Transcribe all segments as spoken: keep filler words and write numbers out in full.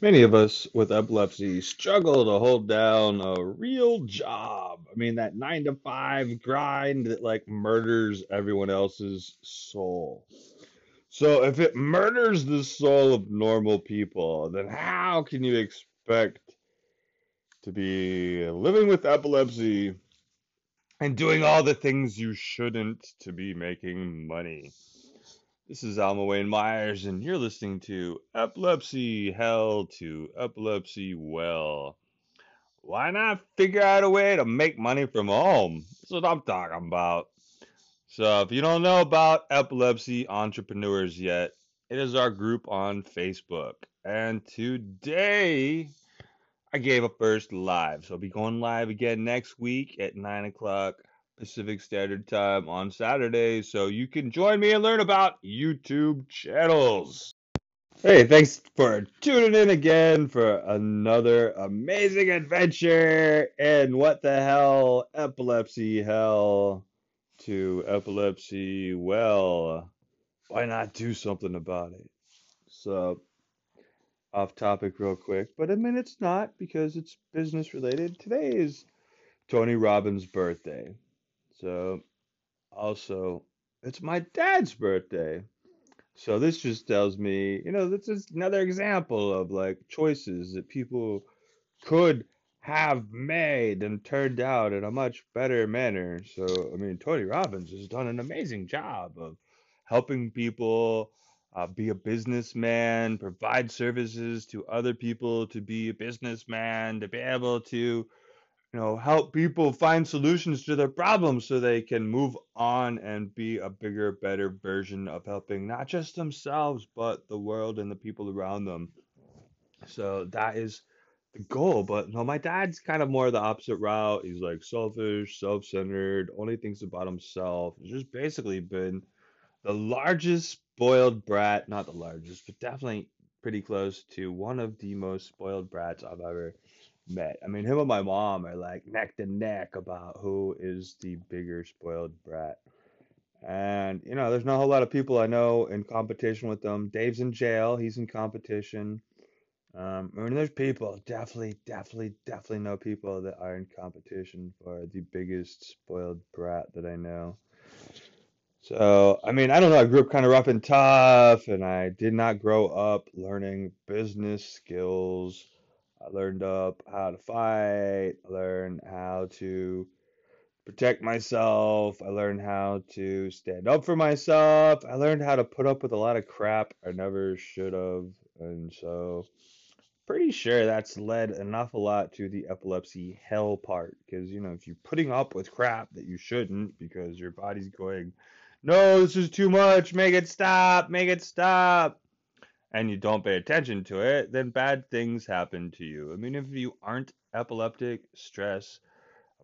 Many of us with epilepsy struggle to hold down a real job. I mean, that nine to five grind that like murders everyone else's soul. So if it murders the soul of normal people, then how can you expect to be living with epilepsy and doing all the things you shouldn't to be making money? This is Alma Wayne Myers, and you're listening to Epilepsy Hell to Epilepsy Well. Why not figure out a way to make money from home? That's what I'm talking about. So if you don't know about Epilepsy Entrepreneurs yet, it is our group on Facebook. And today, I gave a first live. So I'll be going live again next week at nine o'clock. Pacific Standard Time on Saturday, so you can join me and learn about YouTube channels. Hey, thanks for tuning in again for another amazing adventure in what the hell, Epilepsy Hell to Epilepsy Well. Why not do something about it? So, off topic real quick, but I mean, it's not because it's business related. Today is Tony Robbins' birthday. So, also, it's my dad's birthday. So this just tells me, you know, this is another example of, like, choices that people could have made and turned out in a much better manner. So, I mean, Tony Robbins has done an amazing job of helping people uh, be a businessman, provide services to other people to be a businessman, to be able to you know, help people find solutions to their problems so they can move on and be a bigger, better version of helping not just themselves, but the world and the people around them. So that is the goal. But no, my dad's kind of more the opposite route. He's like selfish, self-centered, only thinks about himself. He's just basically been the largest spoiled brat, not the largest, but definitely pretty close to one of the most spoiled brats I've ever met. I mean, him and my mom are like neck to neck about who is the bigger spoiled brat. And, you know, there's not a whole lot of people I know in competition with them. Dave's in jail. He's in competition. Um, I mean, there's people, definitely, definitely, definitely know people that are in competition for the biggest spoiled brat that I know. So, I mean, I don't know. I grew up kind of rough and tough, and I did not grow up learning business skills. I learned up how to fight, I learned how to protect myself, I learned how to stand up for myself, I learned how to put up with a lot of crap I never should have, and so pretty sure that's led an awful lot to the epilepsy hell part, because, you know, if you're putting up with crap that you shouldn't, because your body's going, no, this is too much, make it stop, make it stop, and you don't pay attention to it, then bad things happen to you. I mean, if you aren't epileptic, stress,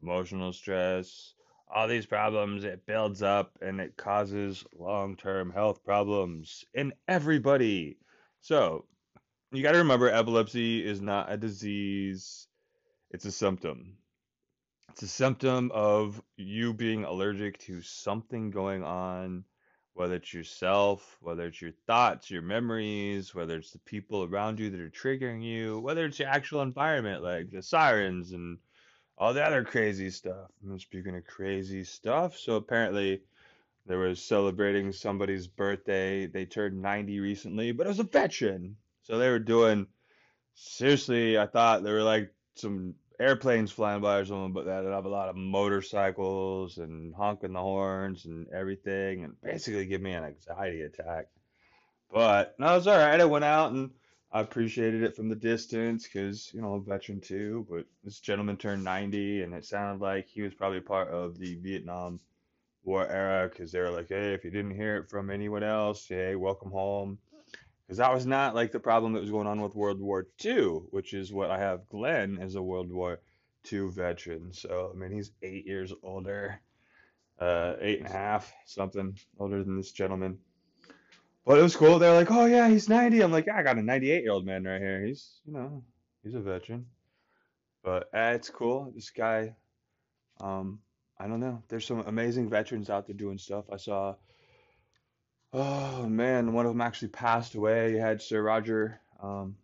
emotional stress, all these problems, it builds up and it causes long-term health problems in everybody. So you got to remember, epilepsy is not a disease. It's a symptom. It's a symptom of you being allergic to something going on, whether it's yourself, whether it's your thoughts, your memories, whether it's the people around you that are triggering you, whether it's your actual environment, like the sirens and all the other crazy stuff. And speaking of crazy stuff, so apparently there was celebrating somebody's birthday. They turned ninety recently, but it was a veteran. So they were doing, seriously, I thought there were like some airplanes flying by or something, but that have a lot of motorcycles and honking the horns and everything, and basically give me an anxiety attack. But no, it's all right. I went out and I appreciated it from the distance because, you know, I'm a veteran too, but this gentleman turned ninety, and it sounded like he was probably part of the Vietnam War era because they were like, hey, if you didn't hear it from anyone else, hey, welcome home. Because that was not like the problem that was going on with World War Two, which is what I have Glenn as a World War Two veteran. So, I mean, he's eight years older, uh, eight and a half, something older than this gentleman. But it was cool. They're like, oh, yeah, he's ninety. I'm like, yeah, I got a ninety-eight-year-old man right here. He's, you know, he's a veteran. But uh, it's cool. This guy, um, I don't know. There's some amazing veterans out there doing stuff. I saw... Oh, man, one of them actually passed away. You had Sir Roger um,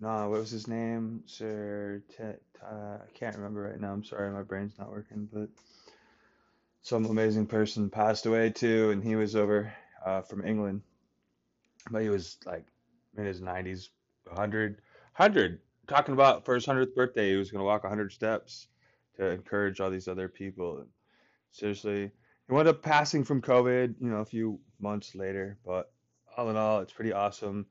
no, what was his name? Sir, T- T- I can't remember right now. I'm sorry, my brain's not working, but some amazing person passed away too, and he was over uh, from England, but he was like in his nineties, one hundred, one hundred, talking about for his hundredth birthday, he was going to walk one hundred steps to encourage all these other people. And seriously, he wound up passing from COVID, you know, a few months later, but all in all, it's pretty awesome.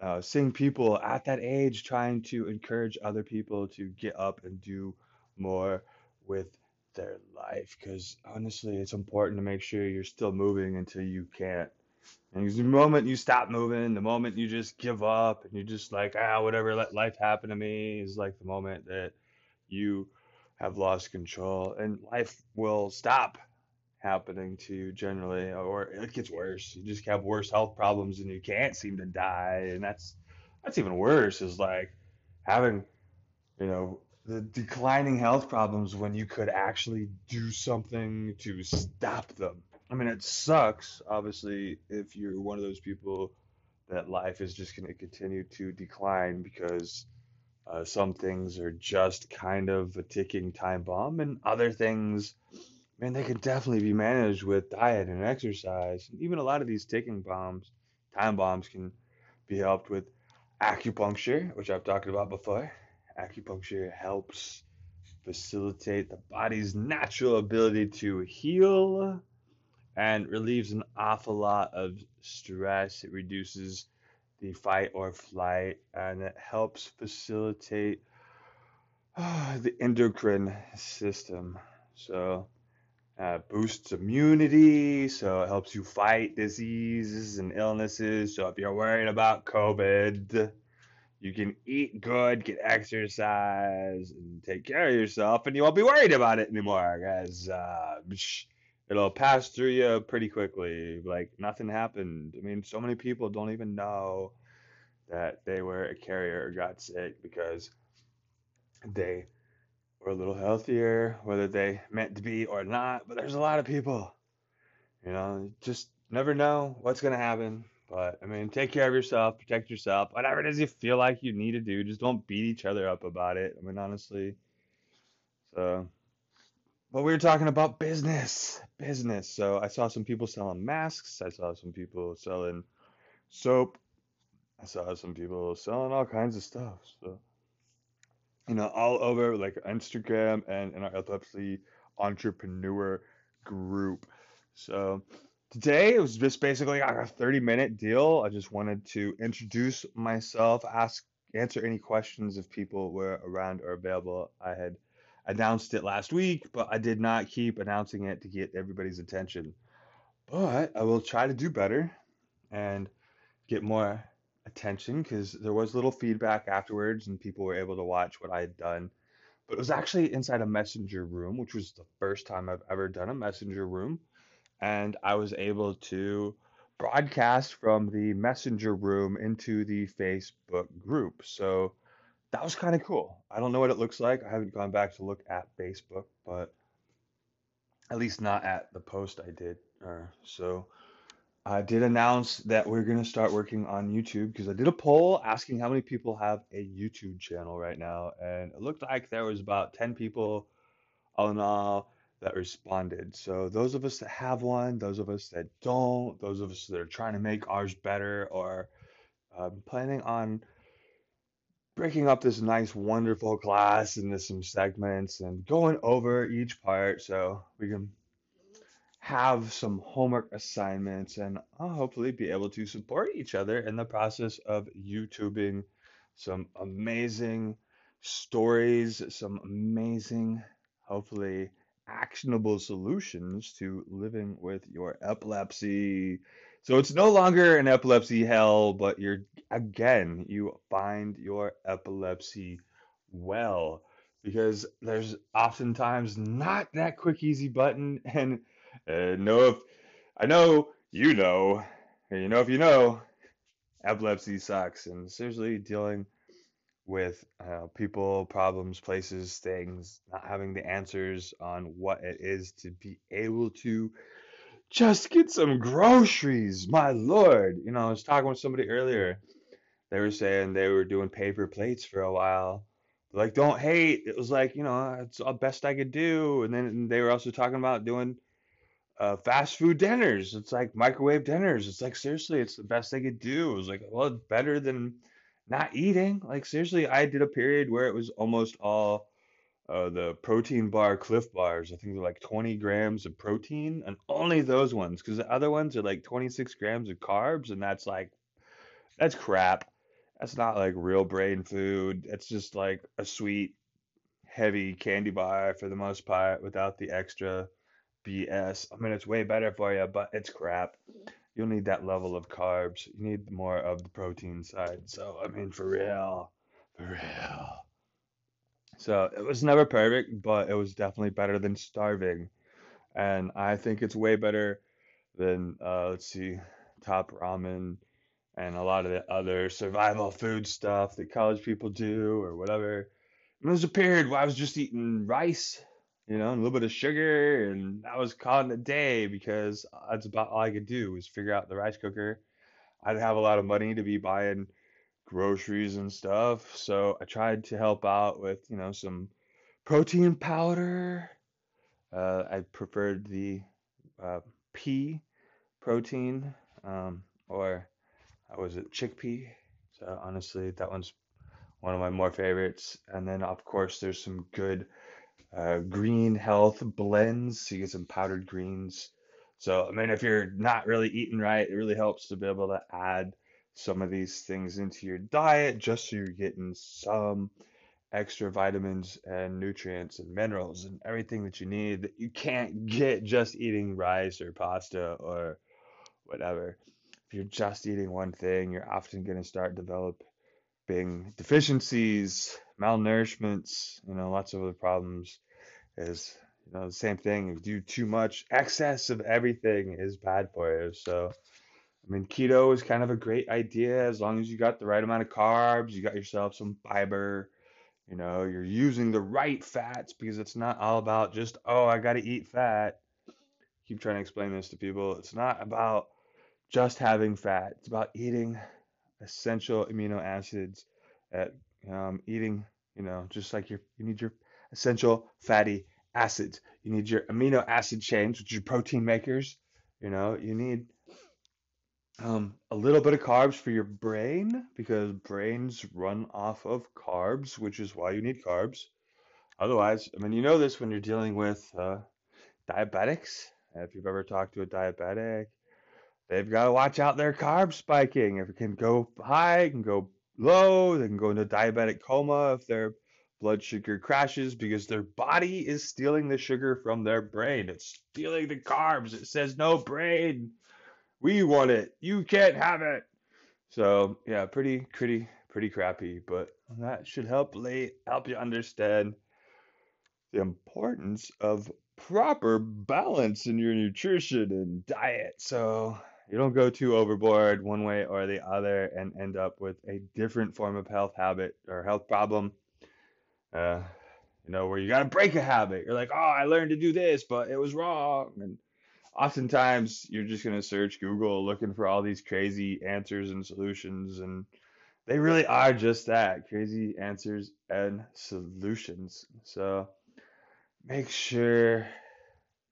Uh, seeing people at that age trying to encourage other people to get up and do more with their life, because honestly, it's important to make sure you're still moving until you can't. And the moment you stop moving, the moment you just give up and you're just like, ah, whatever, let life happen to me, is like the moment that you have lost control, and life will stop happening to you generally, or it gets worse. You just have worse health problems and you can't seem to die. And that's that's even worse, is like having, you know, the declining health problems when you could actually do something to stop them. I mean, it sucks, obviously, if you're one of those people that life is just going to continue to decline, because uh, some things are just kind of a ticking time bomb, and other things, man, they can definitely be managed with diet and exercise. And even a lot of these ticking bombs, time bombs, can be helped with acupuncture, which I've talked about before. Acupuncture helps facilitate the body's natural ability to heal and relieves an awful lot of stress. It reduces the fight or flight, and it helps facilitate uh, the endocrine system. So uh, boosts immunity, so it helps you fight diseases and illnesses. So if you're worried about COVID, you can eat good, get exercise, and take care of yourself, and you won't be worried about it anymore, guys. Uh, it'll pass through you pretty quickly, like nothing happened. I mean, so many people don't even know that they were a carrier or got sick because they were a little healthier, whether they meant to be or not. But there's a lot of people, you know, just never know what's going to happen. But, I mean, take care of yourself, protect yourself, whatever it is you feel like you need to do, just don't beat each other up about it. I mean, honestly. So, but we were talking about business, business. So I saw some people selling masks. I saw some people selling soap. I saw some people selling all kinds of stuff. So, you know, all over like Instagram and in our Epilepsy Entrepreneur group. So today, it was just basically like a thirty-minute deal. I just wanted to introduce myself, ask, answer any questions if people were around or available. I had announced it last week, but I did not keep announcing it to get everybody's attention. But I will try to do better and get more attention, because there was little feedback afterwards and people were able to watch what I had done. But it was actually inside a messenger room, which was the first time I've ever done a messenger room. And I was able to broadcast from the messenger room into the Facebook group. So that was kind of cool. I don't know what it looks like. I haven't gone back to look at Facebook, but at least not at the post I did. Uh, so I did announce that we're going to start working on YouTube, because I did a poll asking how many people have a YouTube channel right now. And it looked like there was about ten people all in all that responded. So those of us that have one, those of us that don't, those of us that are trying to make ours better, or uh, planning on breaking up this nice, wonderful class into some segments and going over each part so we can have some homework assignments and I'll hopefully be able to support each other in the process of YouTubing some amazing stories, some amazing, hopefully, actionable solutions to living with your epilepsy. So it's no longer an epilepsy hell, but you're again, you find your epilepsy well, because there's oftentimes not that quick, easy button. And uh, know if I know, you know, and you know, if you know, epilepsy sucks. And seriously, dealing with uh, people, problems, places, things, not having the answers on what it is to be able to just get some groceries, my Lord. You know, I was talking with somebody earlier they were saying they were doing paper plates for a while. Like, don't hate. It was like, you know, it's the best I could do. And then they were also talking about doing uh, fast food dinners. It's like microwave dinners. It's like, seriously, it's the best they could do. It was like, well, it's better than not eating. Like, seriously, I did a period where it was almost all uh, the protein bar Cliff Bars. I think they're like twenty grams of protein and only those ones, because the other ones are like twenty-six grams of carbs. And that's like, that's crap. That's not like real brain food. It's just like a sweet, heavy candy bar for the most part without the extra B S. I mean, it's way better for you, but it's crap. You'll need that level of carbs. You need more of the protein side. So, I mean, for real, for real. So it was never perfect, but it was definitely better than starving. And I think it's way better than, uh, let's see, Top Ramen, and a lot of the other survival food stuff that college people do or whatever. And there was a period where I was just eating rice, you know, and a little bit of sugar, and I was calling it a day because that's about all I could do was figure out the rice cooker. I didn't have a lot of money to be buying groceries and stuff, so I tried to help out with, you know, some protein powder. Uh, I preferred the uh, pea protein, um, or... I was at chickpea, so honestly that one's one of my more favorites. And then of course there's some good uh, green health blends, so you get some powdered greens. So I mean, if you're not really eating right, it really helps to be able to add some of these things into your diet just so you're getting some extra vitamins and nutrients and minerals and everything that you need that you can't get just eating rice or pasta or whatever. If you're just eating one thing, you're often going to start developing deficiencies, malnourishments, you know, lots of other problems. Is, you know, the same thing. If you do too much, excess of everything is bad for you. So, I mean, keto is kind of a great idea as long as you got the right amount of carbs, you got yourself some fiber, you know, you're using the right fats, because it's not all about just, oh, I got to eat fat. I keep trying to explain this to people. It's not about just having fat. It's about eating essential amino acids, at um, eating, you know, just like your, you need your essential fatty acids. You need your amino acid chains, which are your protein makers. You know, you need um, a little bit of carbs for your brain, because brains run off of carbs, which is why you need carbs. Otherwise, I mean, you know this when you're dealing with uh, diabetics. If you've ever talked to a diabetic, they've got to watch out their carb spiking. If it can go high, it can go low. They can go into diabetic coma if their blood sugar crashes, because their body is stealing the sugar from their brain. It's stealing the carbs. It says, no, brain, we want it. You can't have it. So, yeah, pretty, pretty, pretty crappy. But that should help lay, help you understand the importance of proper balance in your nutrition and diet. So you don't go too overboard one way or the other and end up with a different form of health habit or health problem, uh, you know, where you got to break a habit. You're like, oh, I learned to do this, but it was wrong. And oftentimes you're just going to search Google looking for all these crazy answers and solutions. And they really are just that, crazy answers and solutions. So make sure,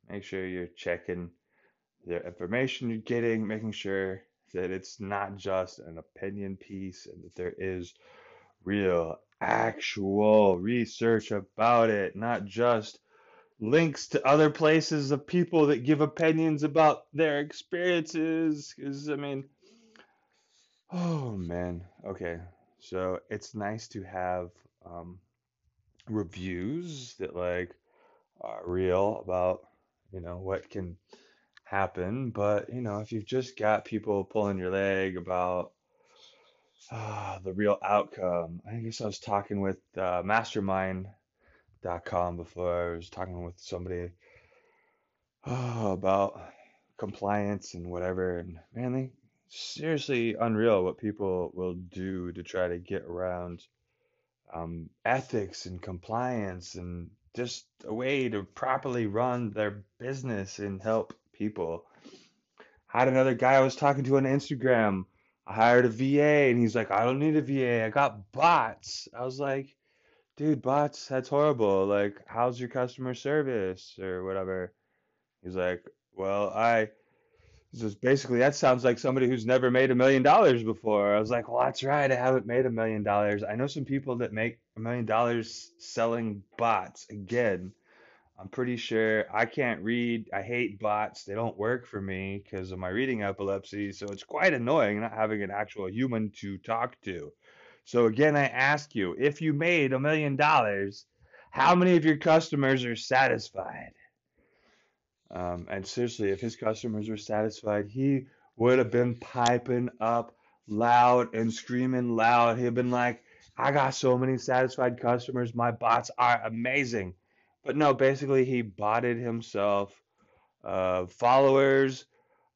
make sure you're checking the information you're getting, making sure that it's not just an opinion piece and that there is real, actual research about it, not just links to other places of people that give opinions about their experiences. Because, I mean, oh, man. Okay, so it's nice to have um, reviews that, like, are real about, you know, what can happen. But, you know, if you've just got people pulling your leg about uh, the real outcome, I guess I was talking with uh, mastermind dot com before. I was talking with somebody uh, about compliance and whatever, and man, they seriously unreal what people will do to try to get around um, ethics and compliance and just a way to properly run their business and help people. I had another guy I was talking to on Instagram. I hired a V A, and he's like, I don't need a V A, I got bots. I was like, dude, bots, that's horrible. Like, how's your customer service or whatever? He's like, well, I just basically, that sounds like somebody who's never made a million dollars before. I was like, well, that's right, I haven't made a million dollars. I know some people that make a million dollars selling bots. Again, I'm pretty sure I can't read. I hate bots. They don't work for me because of my reading epilepsy. So it's quite annoying not having an actual human to talk to. So again, I ask you, if you made a million dollars, how many of your customers are satisfied? Um, and seriously, if his customers were satisfied, he would have been piping up loud and screaming loud. He'd been like, I got so many satisfied customers. My bots are amazing. But no, basically he botted himself uh, followers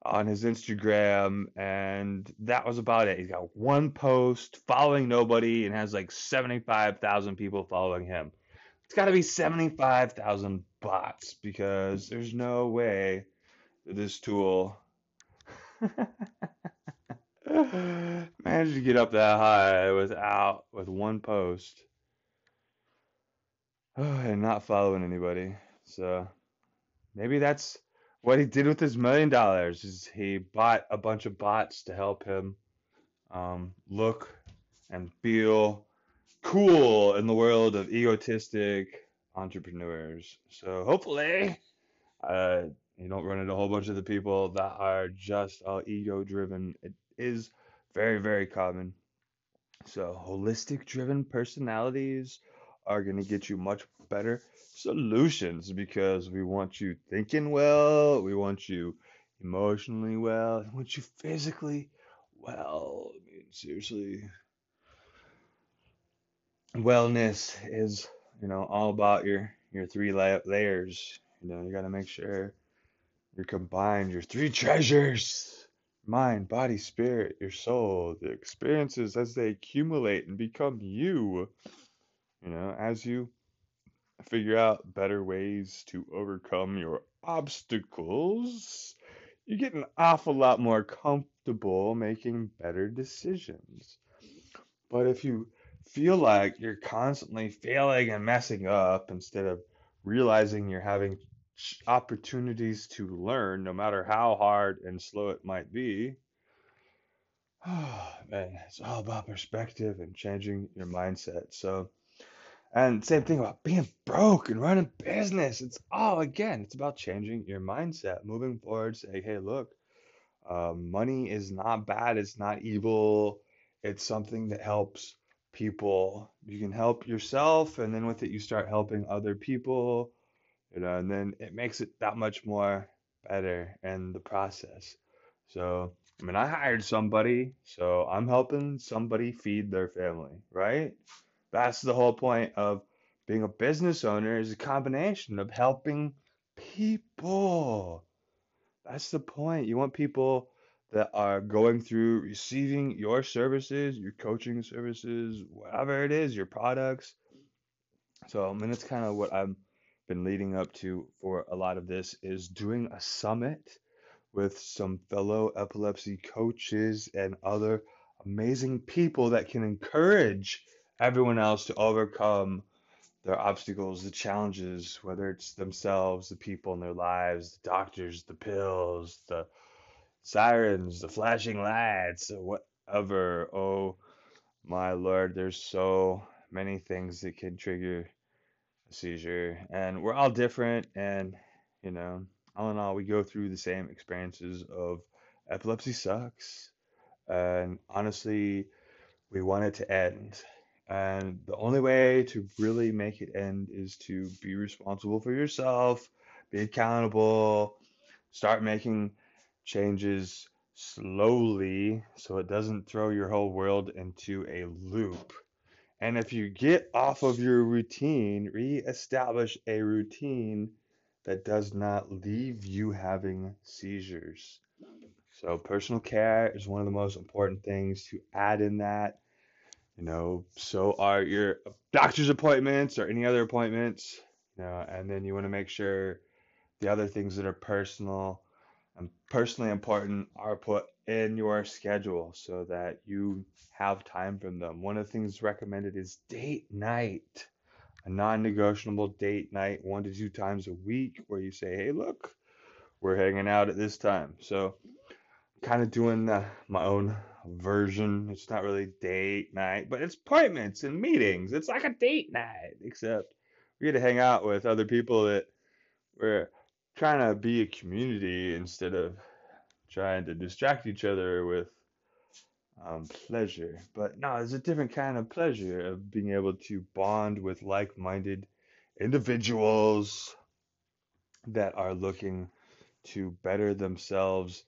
on his Instagram, and that was about it. He's got one post following nobody and has like seventy-five thousand people following him. It's got to be seventy-five thousand bots because there's no way that this tool managed to get up that high without with one post. Oh, and not following anybody. So maybe that's what he did with his million dollars, is he bought a bunch of bots to help him um, look and feel cool in the world of egotistic entrepreneurs. So hopefully uh, you don't run into a whole bunch of the people that are just all ego driven. It is very, very common. So holistic driven personalities are going to get you much better solutions, because we want you thinking well, we want you emotionally well, we want you physically well. I mean, seriously, wellness is, you know, all about your, your three layers. You know, you got to make sure you're combined, your three treasures, mind, body, spirit, your soul, the experiences as they accumulate and become you. You know, as you figure out better ways to overcome your obstacles, you get an awful lot more comfortable making better decisions. But if you feel like you're constantly failing and messing up instead of realizing you're having opportunities to learn, no matter how hard and slow it might be, oh, man, it's all about perspective and changing your mindset. So, and same thing about being broke and running business. It's all, again, it's about changing your mindset, moving forward, saying, hey, look, uh, money is not bad. It's not evil. It's something that helps people. You can help yourself, and then with it, you start helping other people, you know, and then it makes it that much more better in the process. So, I mean, I hired somebody, so I'm helping somebody feed their family, right? That's the whole point of being a business owner, is a combination of helping people. That's the point. You want people that are going through receiving your services, your coaching services, whatever it is, your products. So, I mean, that's kind of what I've been leading up to for a lot of this, is doing a summit with some fellow epilepsy coaches and other amazing people that can encourage everyone else to overcome their obstacles, the challenges, whether it's themselves, the people in their lives, the doctors, the pills, the sirens, the flashing lights, whatever. Oh my Lord, there's so many things that can trigger a seizure, and we're all different. And, you know, all in all, we go through the same experiences of epilepsy sucks. And honestly, we want it to end. And the only way to really make it end is to be responsible for yourself, be accountable, start making changes slowly so it doesn't throw your whole world into a loop. And if you get off of your routine, reestablish a routine that does not leave you having seizures. So personal care is one of the most important things to add in that. You know, so are your doctor's appointments or any other appointments, you know, and then you want to make sure the other things that are personal and personally important are put in your schedule so that you have time from them. One of the things recommended is date night, a non-negotiable date night, one to two times a week, where you say, hey, look, we're hanging out at this time. So kind of doing uh, my own version. It's not really date night, but it's appointments and meetings. It's like a date night, except we get to hang out with other people that we're trying to be a community instead of trying to distract each other with um, pleasure. But no, it's a different kind of pleasure of being able to bond with like-minded individuals that are looking to better themselves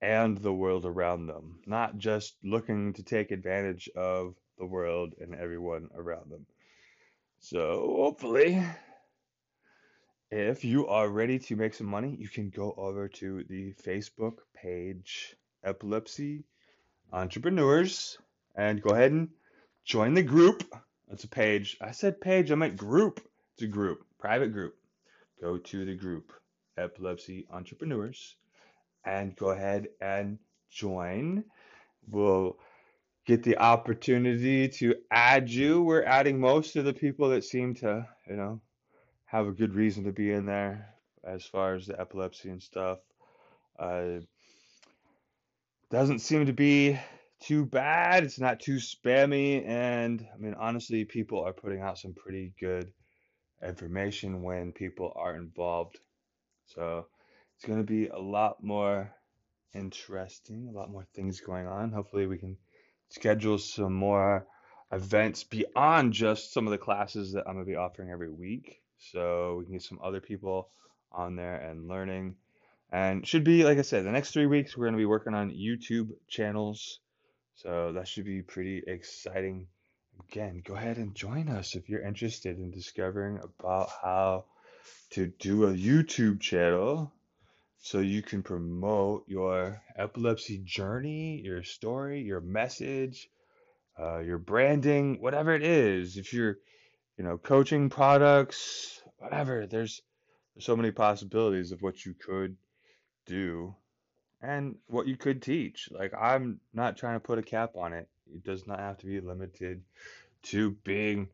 and the world around them, not just looking to take advantage of the world and everyone around them. So hopefully, if you are ready to make some money, you can go over to the Facebook page, Epilepsy Entrepreneurs, and go ahead and join the group. It's a page. I said page, I meant group. It's a group, private group. Go to the group, Epilepsy Entrepreneurs, and go ahead and join. We'll get the opportunity to add you. We're adding most of the people that seem to, you know, have a good reason to be in there as far as the epilepsy and stuff. Uh, doesn't seem to be too bad. It's not too spammy. And I mean, honestly, people are putting out some pretty good information when people are involved. So it's going to be a lot more interesting, a lot more things going on. Hopefully we can schedule some more events beyond just some of the classes that I'm going to be offering every week, so we can get some other people on there and learning. And should be, like I said, the next three weeks, we're going to be working on YouTube channels. So that should be pretty exciting. Again, go ahead and join us if you're interested in discovering about how to do a YouTube channel so you can promote your epilepsy journey, your story, your message, uh, your branding, whatever it is. If you're You know, coaching products, whatever. There's, there's so many possibilities of what you could do and what you could teach. Like, I'm not trying to put a cap on it. It does not have to be limited to being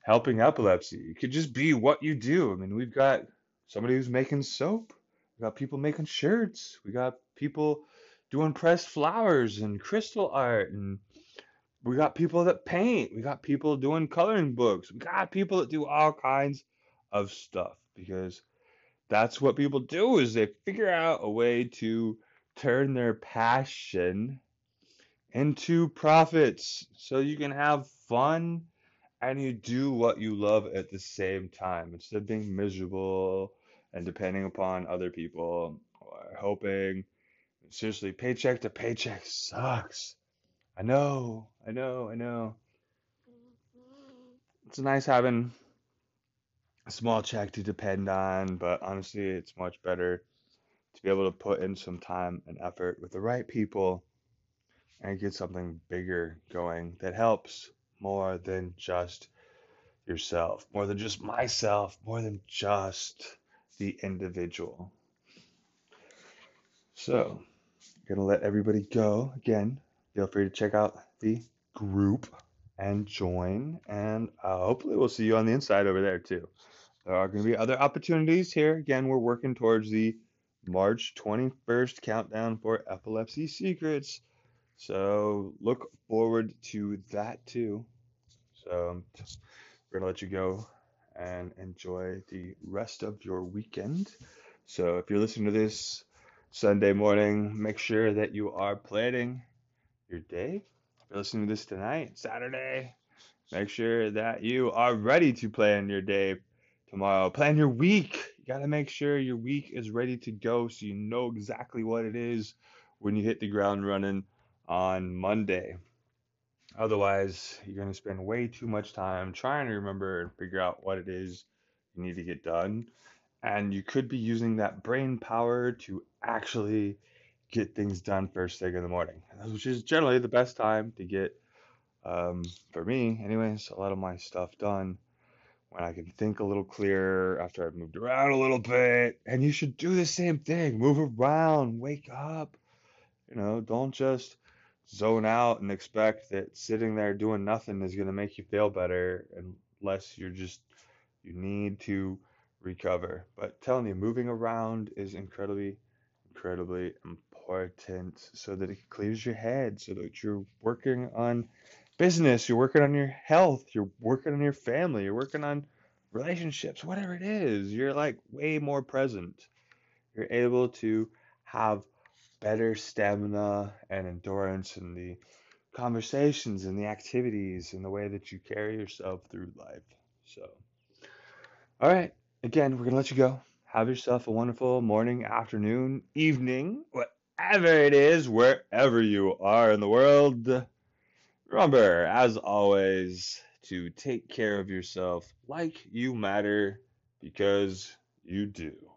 helping epilepsy. It could just be what you do. I mean, we've got somebody who's making soap. We got people making shirts. We got people doing pressed flowers and crystal art, and we got people that paint. We got people doing coloring books. We got people that do all kinds of stuff, because that's what people do, is they figure out a way to turn their passion into profits so you can have fun and you do what you love at the same time, instead of being miserable and depending upon other people or hoping. Seriously, paycheck to paycheck sucks. I know, I know, I know. It's nice having a small check to depend on, but honestly, it's much better to be able to put in some time and effort with the right people and get something bigger going that helps more than just yourself, more than just myself, more than just the individual. So, I'm gonna let everybody go again. Feel free to check out the group and join. And uh, hopefully we'll see you on the inside over there too. There are going to be other opportunities here. Again, we're working towards the March twenty-first countdown for Epilepsy Secrets. So look forward to that too. So we're going to let you go and enjoy the rest of your weekend. So if you're listening to this Sunday morning, make sure that you are planning your day. If you're listening to this tonight, Saturday, make sure that you are ready to plan your day tomorrow. Plan your week. You got to make sure your week is ready to go so you know exactly what it is when you hit the ground running on Monday. Otherwise, you're going to spend way too much time trying to remember and figure out what it is you need to get done. And you could be using that brain power to actually get things done first thing in the morning, which is generally the best time to get, um, for me anyways, a lot of my stuff done when I can think a little clearer after I've moved around a little bit. And you should do the same thing. Move around, wake up, you know, don't just zone out and expect that sitting there doing nothing is going to make you feel better, unless you're just, you need to recover. But telling you, moving around is incredibly, incredibly important, so that it clears your head, so that you're working on business, you're working on your health, you're working on your family, you're working on relationships, whatever it is, you're like way more present. You're able to have better stamina and endurance in the conversations and the activities and the way that you carry yourself through life. So, all right, again, we're gonna let you go. Have yourself a wonderful morning, afternoon, evening, whatever it is, wherever you are in the world. Remember, as always, to take care of yourself like you matter, because you do.